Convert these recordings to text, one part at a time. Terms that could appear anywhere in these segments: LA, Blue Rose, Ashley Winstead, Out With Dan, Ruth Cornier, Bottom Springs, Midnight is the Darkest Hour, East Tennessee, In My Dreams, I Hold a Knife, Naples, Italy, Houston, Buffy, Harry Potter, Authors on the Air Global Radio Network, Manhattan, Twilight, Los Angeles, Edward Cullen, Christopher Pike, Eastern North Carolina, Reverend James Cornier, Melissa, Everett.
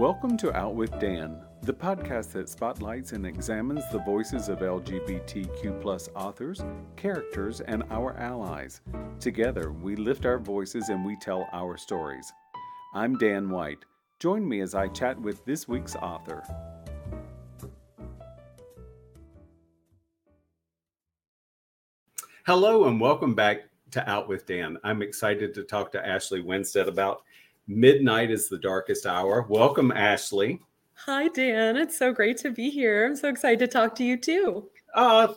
Welcome to Out With Dan, the podcast that spotlights and examines the voices of LGBTQ+ authors, characters, and our allies. Together, we lift our voices and we tell our stories. I'm Dan White. Join me as I chat with this week's author. Hello and welcome back to Out With Dan. I'm excited to talk to Ashley Winstead about Midnight is the Darkest Hour. Welcome, Ashley. Hi, Dan. It's so great to be here. I'm so excited to talk to you, too.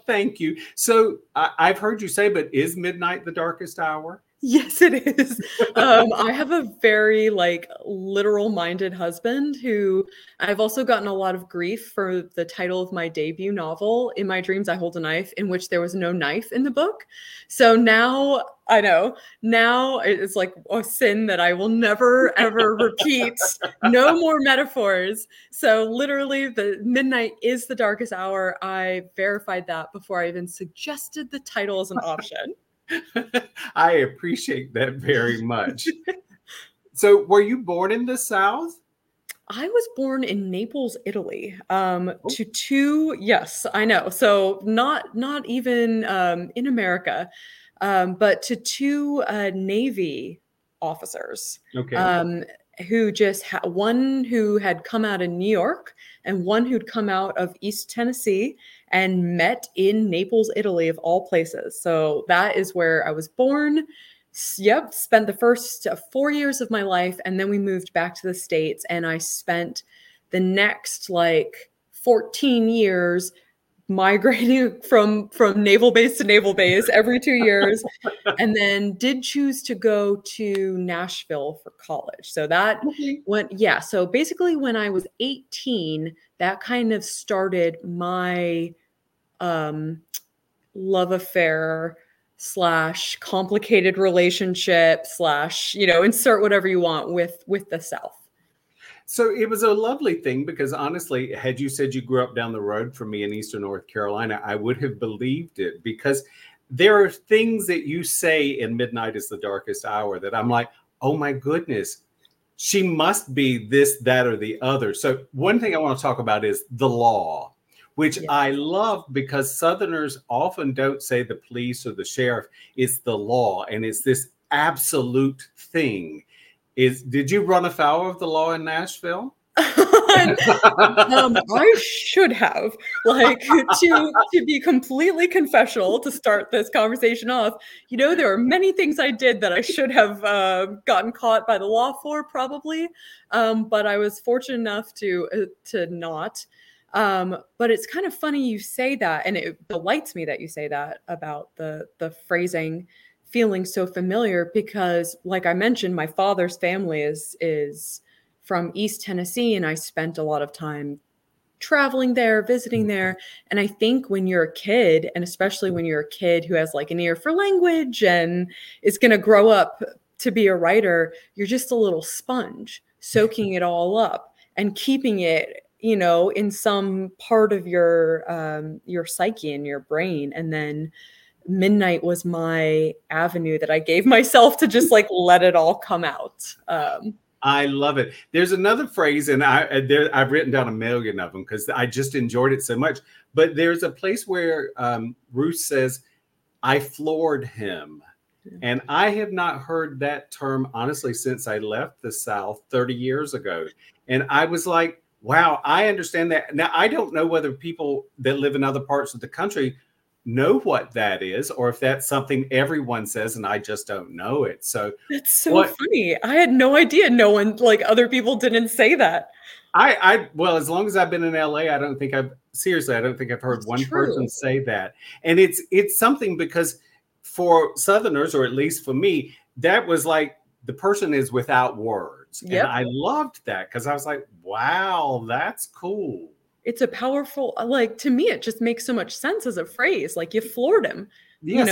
Thank you. So I've heard you say, but is midnight the darkest hour? Yes, it is. I have a very literal-minded husband who I've also gotten a lot of grief for the title of my debut novel, In My Dreams, I Hold a Knife, in which there was no knife in the book. So now I know. Now it's like a sin that I will never, ever repeat. No more metaphors. So literally, the midnight is the darkest hour. I verified that before I even suggested the title as an option. I appreciate that very much. So were you born in the South? I was born in Naples, Italy, to two. Yes, I know. So not even in America, but to two Navy officers. Okay. Who just had one who had come out of New York and one who'd come out of East Tennessee and met in Naples, Italy, of all places. So that is where I was born. Yep. Spent the first 4 years of my life. And then we moved back to the States and I spent the next 14 years migrating from naval base to naval base every 2 years, and then did choose to go to Nashville for college. So that So basically when I was 18, that kind of started my love affair / complicated relationship / insert whatever you want with the South. So it was a lovely thing because honestly, had you said you grew up down the road from me in Eastern North Carolina, I would have believed it because there are things that you say in Midnight is the Darkest Hour that I'm like, oh my goodness, she must be this, that, or the other. So one thing I want to talk about is the law, which I love because Southerners often don't say the police or the sheriff. It's the law and it's this absolute thing. Did you run afoul of the law in Nashville? I should have. To be completely confessional to start this conversation off, there are many things I did that I should have gotten caught by the law for probably, but I was fortunate enough to not. But it's kind of funny you say that, and it delights me that you say that about the phrasing feeling so familiar because, like I mentioned, my father's family is from East Tennessee, and I spent a lot of time traveling there, visiting there. And I think when you're a kid, and especially when you're a kid who has an ear for language and is going to grow up to be a writer, you're just a little sponge, soaking it all up and keeping it, in some part of your psyche and your brain, and then midnight was my avenue that I gave myself to just let it all come out. I love it. There's another phrase, and I've written down a million of them because I just enjoyed it so much. But there's a place where Ruth says, I floored him. Mm-hmm. And I have not heard that term, honestly, since I left the South 30 years ago. And I was like, wow, I understand that. Now, I don't know whether people that live in other parts of the country know what that is, or if that's something everyone says and I just don't know it. So that's so funny. I had no idea. No one, other people didn't say that. Well, as long as I've been in LA, I don't think I've heard that's one true. Person say that. And it's something because for Southerners, or at least for me, that was the person is without words. Yep. And I loved that because I was like, wow, that's cool. It's a powerful, to me, it just makes so much sense as a phrase. You floored him, yes.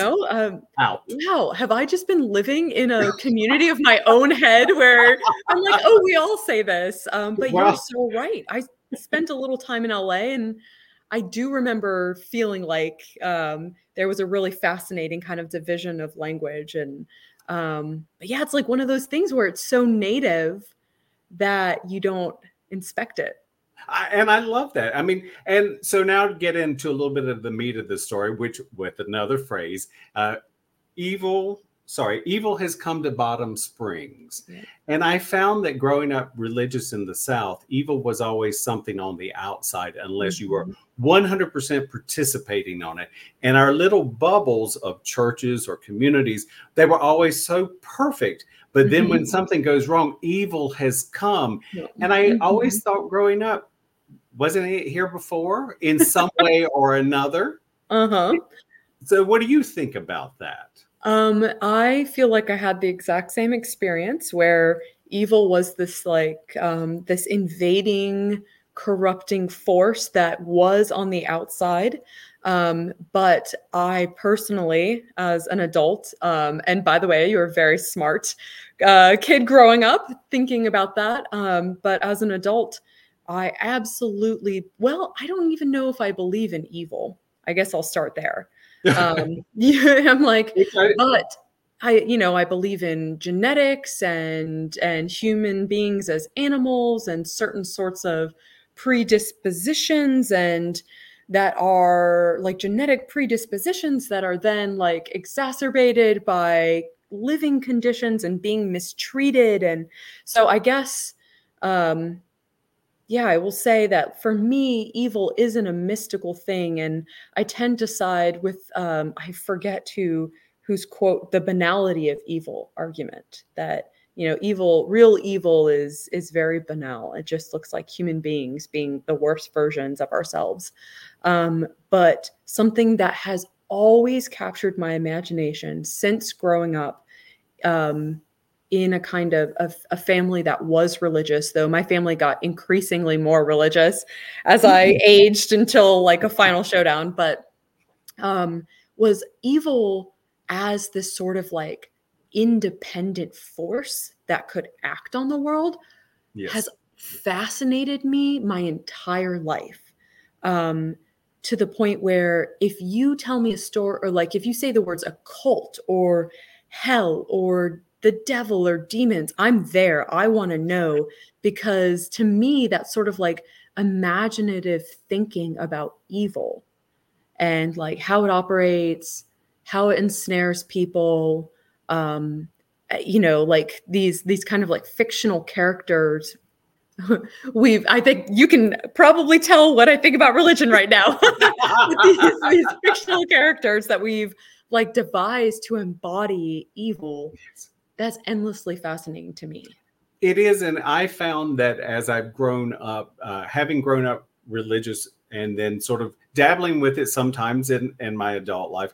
Out. Wow, have I just been living in a community of my own head where I'm we all say this. But wow. You're so right. I spent a little time in LA and I do remember feeling there was a really fascinating kind of division of language. And but yeah, it's one of those things where it's so native that you don't inspect it. And I love that. I mean, and so now to get into a little bit of the meat of the story, which with another phrase, evil has come to Bottom Springs. And I found that growing up religious in the South, evil was always something on the outside unless you were 100% participating on it. And our little bubbles of churches or communities, they were always so perfect. But then when something goes wrong, evil has come. And I always thought growing up, wasn't it here before in some way or another? Uh-huh. So what do you think about that? I feel like I had the exact same experience where evil was this like this invading, corrupting force that was on the outside. But I personally, as an adult, and by the way, you were a very smart kid growing up thinking about that. But as an adult, I absolutely, well, I don't even know if I believe in evil. I guess I'll start there. I'm like, but I believe in genetics and human beings as animals and certain sorts of predispositions and that are like genetic predispositions that are then like exacerbated by living conditions and being mistreated. And so I guess, I will say that for me, evil isn't a mystical thing. And I tend to side with, I forget whose quote, the banality of evil argument that, evil, real evil is very banal. It just looks like human beings being the worst versions of ourselves. But something that has always captured my imagination since growing up, in a kind of a family that was religious, though my family got increasingly more religious as I aged until like a final showdown, but was evil as this sort of like independent force that could act on the world has fascinated me my entire life. To the point where if you tell me a story or like, if you say the words occult or hell or the devil or demons, I'm there. I want to know, because to me, that's sort of like imaginative thinking about evil and like how it operates, how it ensnares people, like these kind of like fictional characters. I think you can probably tell what I think about religion right now. these fictional characters that we've like devised to embody evil. That's endlessly fascinating to me. It is. And I found that as I've grown up, having grown up religious and then sort of dabbling with it sometimes in my adult life,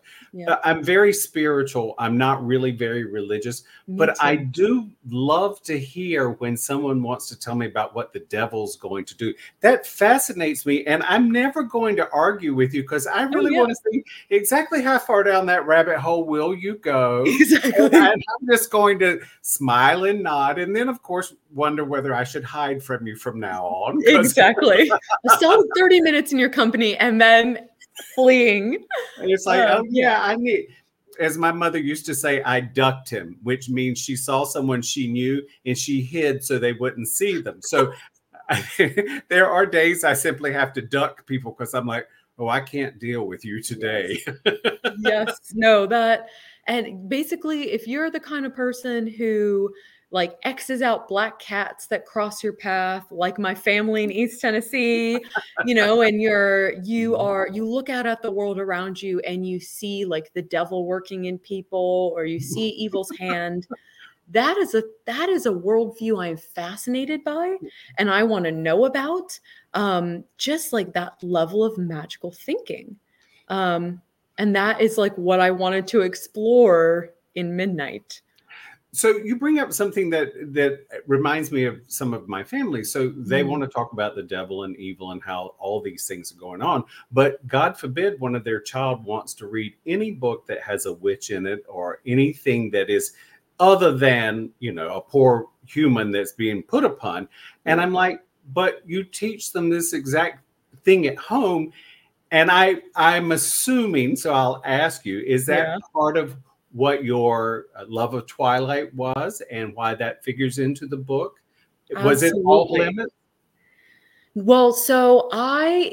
I'm very spiritual. I'm not really very religious, but I do love to hear when someone wants to tell me about what the devil's going to do. That fascinates me. And I'm never going to argue with you because I really want to see exactly how far down that rabbit hole will you go. Exactly. And I'm just going to smile and nod. And then, of course, wonder whether I should hide from you from now on. Exactly. So 30 minutes in your company and then fleeing. And it's like, I need, as my mother used to say, I ducked him, which means she saw someone she knew and she hid so they wouldn't see them. So there are days I simply have to duck people because I'm like, oh, I can't deal with you today. And basically, if you're the kind of person who like X's out black cats that cross your path, like my family in East Tennessee, and you look out at the world around you and you see like the devil working in people, or you see evil's hand. That is a worldview I'm fascinated by and I want to know about, just like that level of magical thinking. And that is like what I wanted to explore in Midnight. So you bring up something that reminds me of some of my family. So they want to talk about the devil and evil and how all these things are going on. But God forbid one of their child wants to read any book that has a witch in it or anything that is other than, a poor human that's being put upon. And I'm like, but you teach them this exact thing at home. And I'm assuming, so I'll ask you, is that part of what your love of Twilight was and why that figures into the book? Was it off limits? Well, so I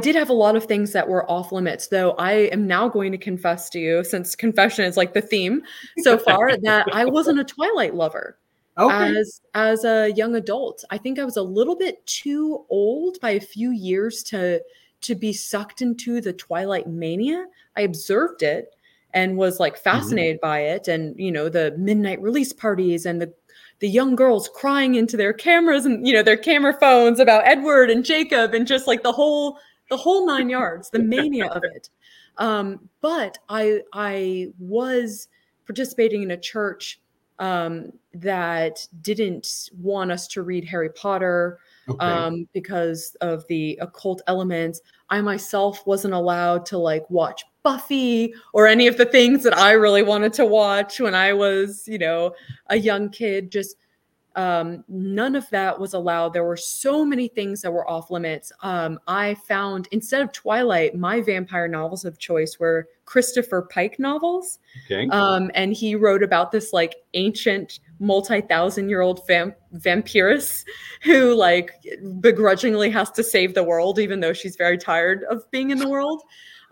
did have a lot of things that were off limits, though. I am now going to confess to you, since confession is like the theme so far, that I wasn't a Twilight lover. Okay. As a young adult, I think I was a little bit too old by a few years to be sucked into the Twilight mania. I observed it and was like fascinated by it. And, you know, the midnight release parties and the young girls crying into their cameras and, you know, their camera phones about Edward and Jacob and just like the whole nine yards, the mania of it. But I was participating in a church that didn't want us to read Harry Potter because of the occult elements. I myself wasn't allowed to like watch Buffy or any of the things that I really wanted to watch when I was, you know, a young kid. Just none of that was allowed. There were so many things that were off limits. I found, instead of Twilight, my vampire novels of choice were Christopher Pike novels. Okay. And he wrote about this like ancient multi-thousand-year-old vampiress who like begrudgingly has to save the world, even though she's very tired of being in the world.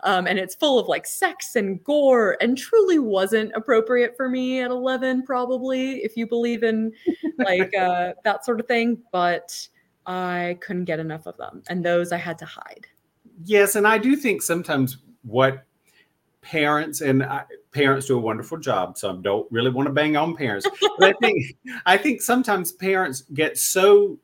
And it's full of like sex and gore, and truly wasn't appropriate for me at 11, probably, if you believe in like that sort of thing. But I couldn't get enough of them, and those I had to hide. Yes, and I do think sometimes what parents parents do a wonderful job. So I don't really want to bang on parents, but I think sometimes parents get so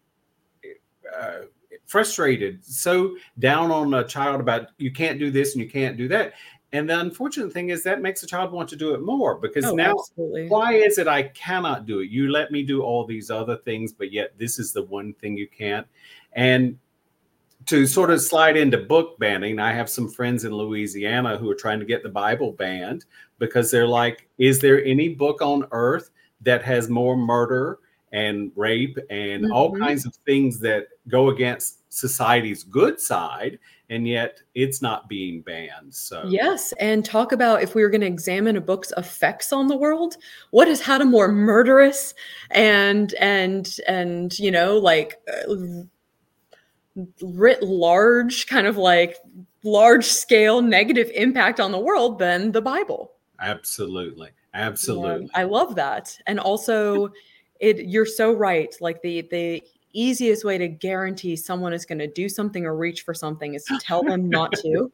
frustrated, so down on a child about you can't do this and you can't do that. And the unfortunate thing is that makes the child want to do it more, because now, absolutely, why is it I cannot do it? You let me do all these other things, but yet this is the one thing you can't. And to sort of slide into book banning, I have some friends in Louisiana who are trying to get the Bible banned because they're like, is there any book on earth that has more murder and rape and all kinds of things that go against society's good side, and yet it's not being banned? So yes, and talk about, if we were going to examine a book's effects on the world, what has had a more murderous and you know, like writ large, kind of like large scale negative impact on the world than the Bible? Absolutely. I love that. And also you're so right. Like the easiest way to guarantee someone is going to do something or reach for something is to tell them not to.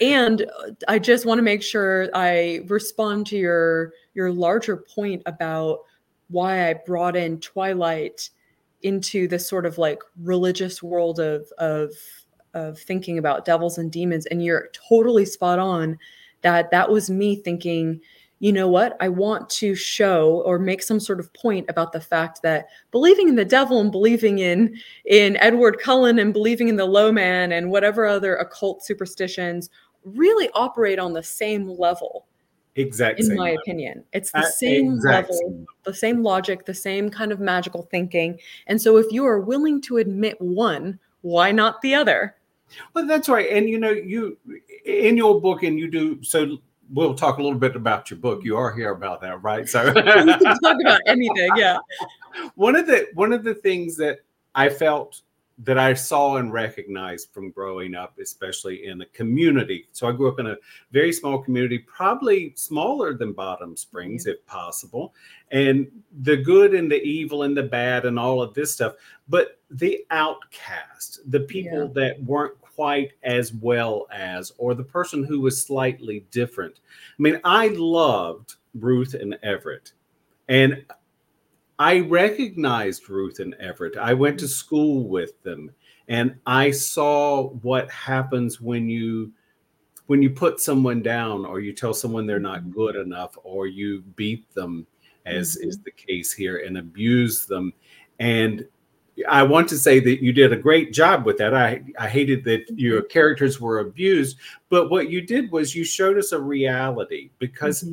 And I just want to make sure I respond to your larger point about why I brought in Twilight into this sort of like religious world of thinking about devils and demons. And you're totally spot on that was me thinking, you know what, I want to show or make some sort of point about the fact that believing in the devil and believing in Edward Cullen and believing in the low man and whatever other occult superstitions really operate on the same level. Exactly. In my opinion, it's the same level, the same logic, the same kind of magical thinking. And so if you are willing to admit one, why not the other? Well, that's right. And, you know, you in your book, and you do. So we'll talk a little bit about your book. You are here about that, right? So we can talk about anything. Yeah. One of the things that I felt that I saw and recognized from growing up, especially in a community. So I grew up in a very small community, probably smaller than Bottom Springs, if possible, and the good and the evil and the bad and all of this stuff. But the outcast, the people that weren't quite as well as, or the person who was slightly different. I mean, I loved Ruth and Everett, and I recognized Ruth and Everett. I went to school with them, and I saw what happens when you put someone down, or you tell someone they're not good enough, or you beat them, as is the case here, and abuse them. And I want to say that you did a great job with that. I hated that your characters were abused, but what you did was you showed us a reality, because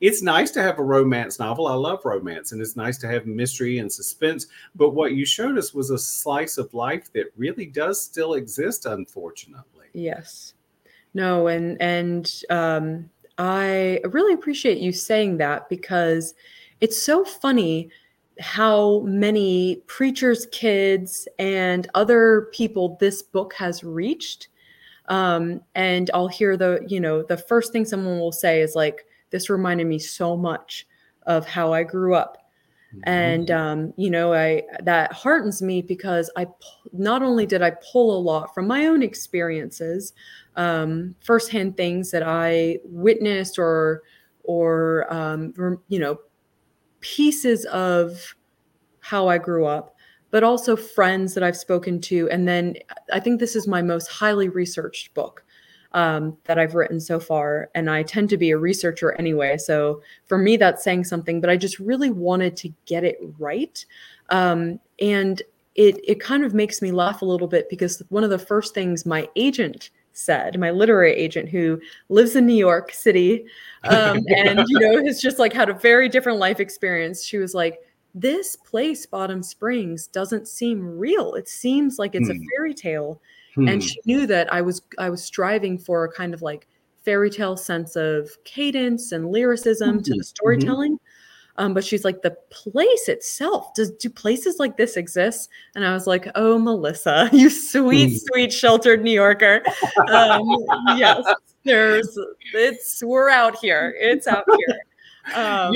it's nice to have a romance novel. I love romance, and it's nice to have mystery and suspense. But what you showed us was a slice of life that really does still exist, unfortunately. Yes. No, and I really appreciate you saying that, because it's so funny how many preachers' kids and other people this book has reached. And I'll hear the first thing someone will say is like, this reminded me so much of how I grew up. Mm-hmm. And, that heartens me because not only did I pull a lot from my own experiences, firsthand things that I witnessed or pieces of how I grew up, but also friends that I've spoken to. And then I think this is my most highly researched book that I've written so far. And I tend to be a researcher anyway. So for me, that's saying something, but I just really wanted to get it right. And it kind of makes me laugh a little bit because one of the first things my agent said, my literary agent who lives in New York City, and has just like had a very different life experience. She was like, this place, Bottom Springs, doesn't seem real. It seems like it's a fairy tale. Hmm. And she knew that I was striving for a kind of like fairy tale sense of cadence and lyricism to the storytelling. Mm-hmm. But she's like, the place itself, do places like this exist? And I was like, oh, Melissa, you sweet, sweet sheltered New Yorker. Yes, we're out here. It's out here.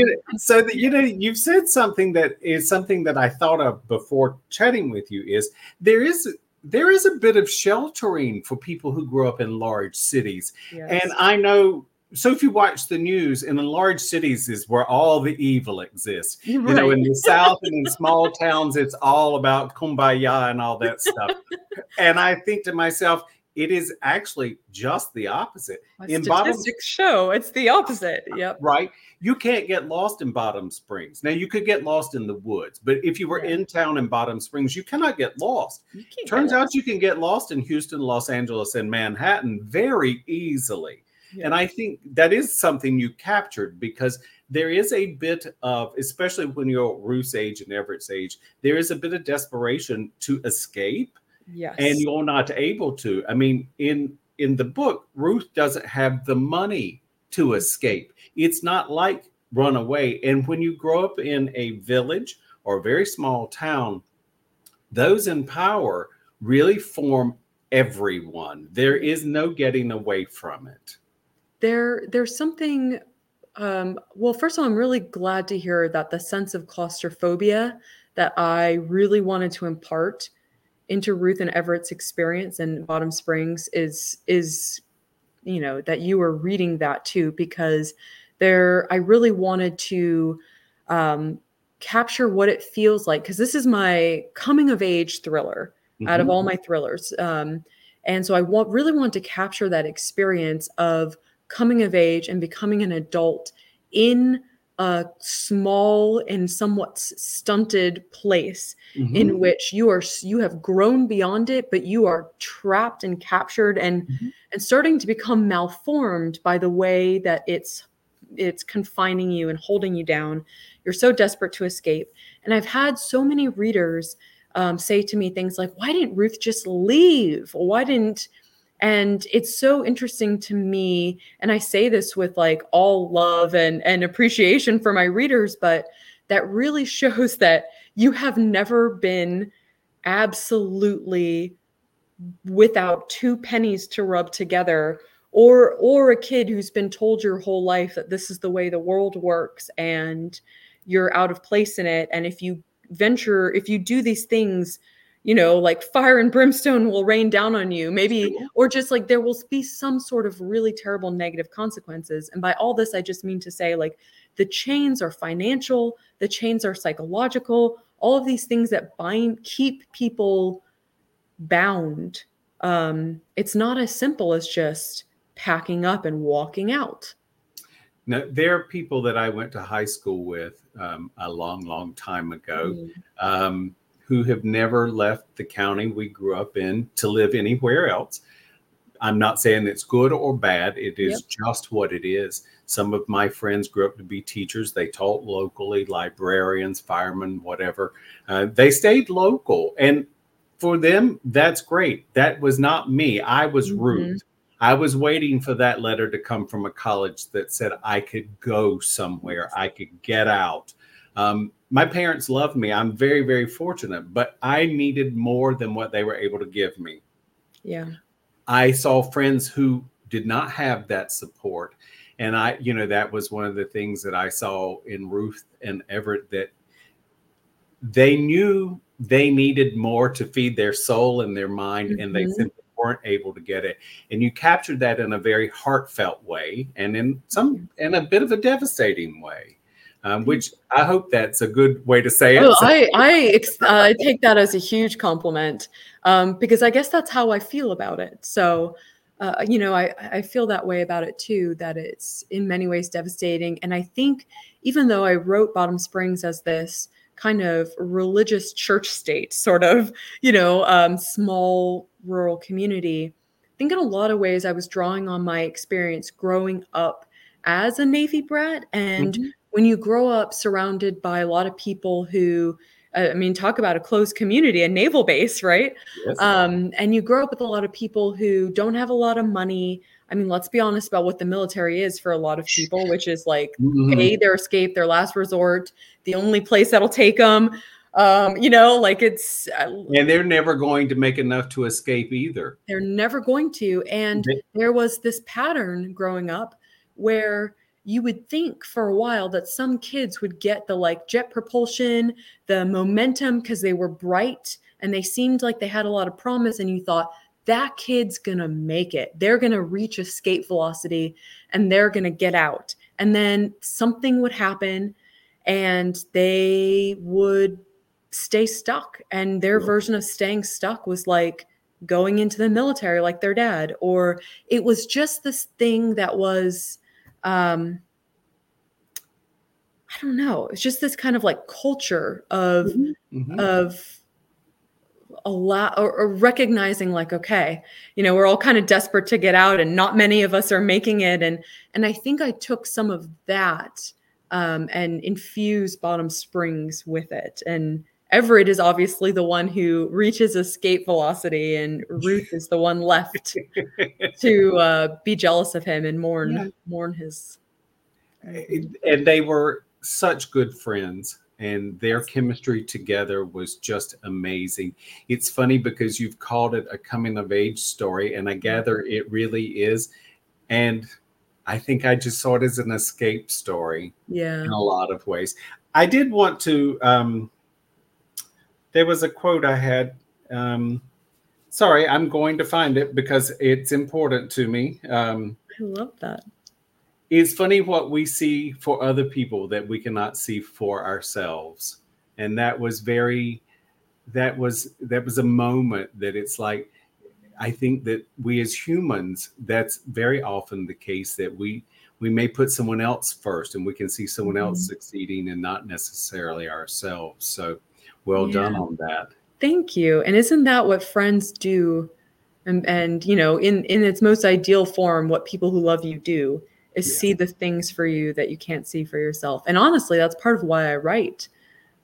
You've said something that is something that I thought of before chatting with you is there is a bit of sheltering for people who grew up in large cities. Yes. And I know, so if you watch the news, in the large cities is where all the evil exists. Right. In the South and in small towns, it's all about kumbaya and all that stuff. And I think to myself, it is actually just the opposite. Statistics show it's the opposite. Yep. Right. You can't get lost in Bottom Springs. Now you could get lost in the woods, but if you were in town in Bottom Springs, you cannot get lost. Turns out you can get lost in Houston, Los Angeles, and Manhattan very easily. Yeah. And I think that is something you captured because there is a bit of, especially when you're Ruth's age and Everett's age, there is a bit of desperation to escape. Yes. And you're not able to. I mean, in the book, Ruth doesn't have the money to escape. It's not like Runaway. And when you grow up in a village or a very small town, those in power really form everyone. There is no getting away from it. There's something. Well, first of all, I'm really glad to hear that the sense of claustrophobia that I really wanted to impart into Ruth and Everett's experience in Bottom Springs is that you were reading that too, because I really wanted to capture what it feels like. Cause this is my coming of age thriller out of all my thrillers. And so I really wanted to capture that experience of coming of age and becoming an adult in a small and somewhat stunted place in which you have grown beyond it, but you are trapped and captured and starting to become malformed by the way that it's confining you and holding you down. You're so desperate to escape. And I've had so many readers say to me things like, why didn't Ruth just leave? And it's so interesting to me, and I say this with like all love and appreciation for my readers, but that really shows that you have never been absolutely without two pennies to rub together or a kid who's been told your whole life that this is the way the world works and you're out of place in it. And if you do these things, like fire and brimstone will rain down on you, maybe, or just like there will be some sort of really terrible negative consequences. And by all this, I just mean to say like the chains are financial, the chains are psychological, all of these things that keep people bound. It's not as simple as just packing up and walking out. Now, there are people that I went to high school with a long, long time ago. Who have never left the county we grew up in to live anywhere else. I'm not saying it's good or bad. It is just what it is. Some of my friends grew up to be teachers. They taught locally, librarians, firemen, whatever. They stayed local. And for them, that's great. That was not me. I was Ruth. I was waiting for that letter to come from a college that said I could go somewhere. I could get out. My parents loved me. I'm very, very fortunate, but I needed more than what they were able to give me. Yeah. I saw friends who did not have that support. And I, you know, that was one of the things that I saw in Ruth and Everett, that they knew they needed more to feed their soul and their mind, mm-hmm. and they simply weren't able to get it. And you captured that in a very heartfelt way, and in a bit of a devastating way. Which I hope that's a good way to say it. Well, I take that as a huge compliment, because I guess that's how I feel about it. So, you know, I feel that way about it too, that it's in many ways devastating. And I think even though I wrote Bottom Springs as this kind of religious church state sort of, you know, small rural community, I think in a lot of ways I was drawing on my experience growing up as a Navy brat. And mm-hmm. when you grow up surrounded by a lot of people who, I mean, talk about a closed community, a naval base, right? Yes. And you grow up with a lot of people who don't have a lot of money. I mean, let's be honest about what the military is for a lot of people, which is like, mm-hmm. hey, their escape, their last resort, the only place that'll take them. You know, like it's... and they're never going to make enough to escape either. They're never going to. And there was this pattern growing up where... you would think for a while that some kids would get the like jet propulsion, the momentum, because they were bright and they seemed like they had a lot of promise. And you thought, that kid's going to make it. They're going to reach escape velocity and they're going to get out. And then something would happen and they would stay stuck. And their version of staying stuck was like going into the military like their dad. Or it was just this thing that was... I don't know. It's just this kind of like culture of, mm-hmm. of a lot, or recognizing like, okay, you know, we're all kind of desperate to get out and not many of us are making it. And I think I took some of that, and infused Bottom Springs with it. And Everett is obviously the one who reaches escape velocity, and Ruth is the one left to be jealous of him and mourn his. And they were such good friends, and their chemistry together was just amazing. It's funny because you've called it a coming of age story, and I gather it really is. And I think I just saw it as an escape story in a lot of ways. I did want to... there was a quote I had. Sorry, I'm going to find it because it's important to me. I love that. It's funny what we see for other people that we cannot see for ourselves. And that was a moment that it's like, I think that we as humans, that's very often the case, that we may put someone else first, and we can see someone else mm-hmm. succeeding and not necessarily ourselves. So well done on that. Thank you. And isn't that what friends do? And you know, in its most ideal form, what people who love you do is see the things for you that you can't see for yourself. And honestly, that's part of why I write,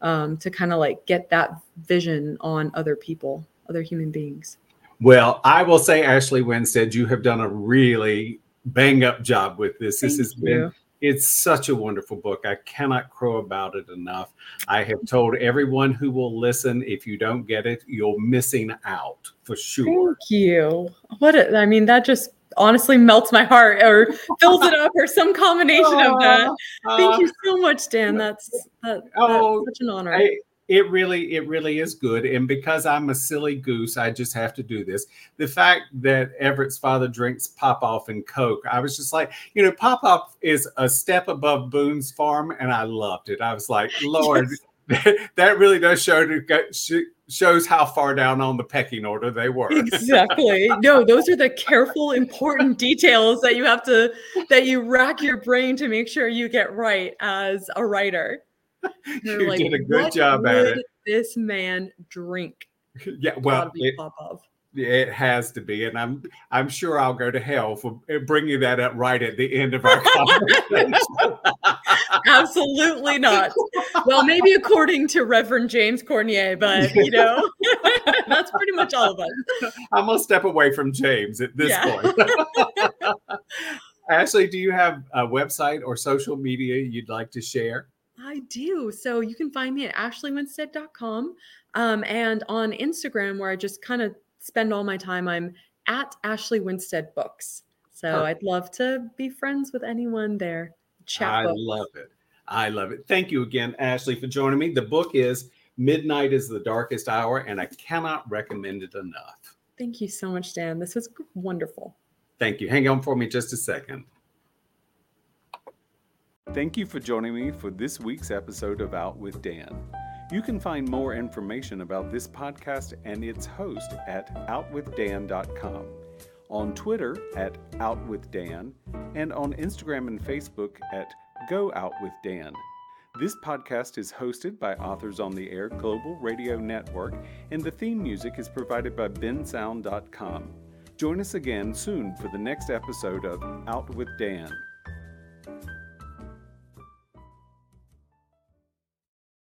to kind of like get that vision on other people, other human beings. Well, I will say, Ashley Winstead, you have done a really bang up job with this. It's such a wonderful book. I cannot crow about it enough. I have told everyone who will listen, if you don't get it, you're missing out for sure. Thank you. I mean, that just honestly melts my heart, or fills it up, or some combination of that. Thank you so much, Dan. That's such an honor. It really is good. And because I'm a silly goose, I just have to do this. The fact that Everett's father drinks Pop-Off and Coke, I was just like, you know, Pop-Off is a step above Boone's Farm, and I loved it. I was like, Lord, that really does shows how far down on the pecking order they were. Exactly. No, those are the careful, important details that you have to, that you rack your brain to make sure you get right as a writer. You like, did a good job at it. This man drink. Yeah, well, it has to be, and I'm sure I'll go to hell for bringing that up right at the end of our conversation. Absolutely not. Well, maybe according to Reverend James Cornier, but you know, that's pretty much all of us. I'm gonna step away from James at this point. Ashley, do you have a website or social media you'd like to share? I I do. So you can find me at ashleywinstead.com and on Instagram, where I just kind of spend all my time. I'm at Ashley Winstead Books. So I'd love to be friends with anyone there. I love it. Thank you again, Ashley, for joining me. The book is Midnight is the Darkest Hour, and I cannot recommend it enough. Thank you so much, Dan. This was wonderful. Thank you. Hang on for me just a second. Thank you for joining me for this week's episode of Out With Dan. You can find more information about this podcast and its host at outwithdan.com, on Twitter at outwithdan, and on Instagram and Facebook at GoOutWithDan. This podcast is hosted by Authors on the Air Global Radio Network, and the theme music is provided by bensound.com. Join us again soon for the next episode of Out With Dan.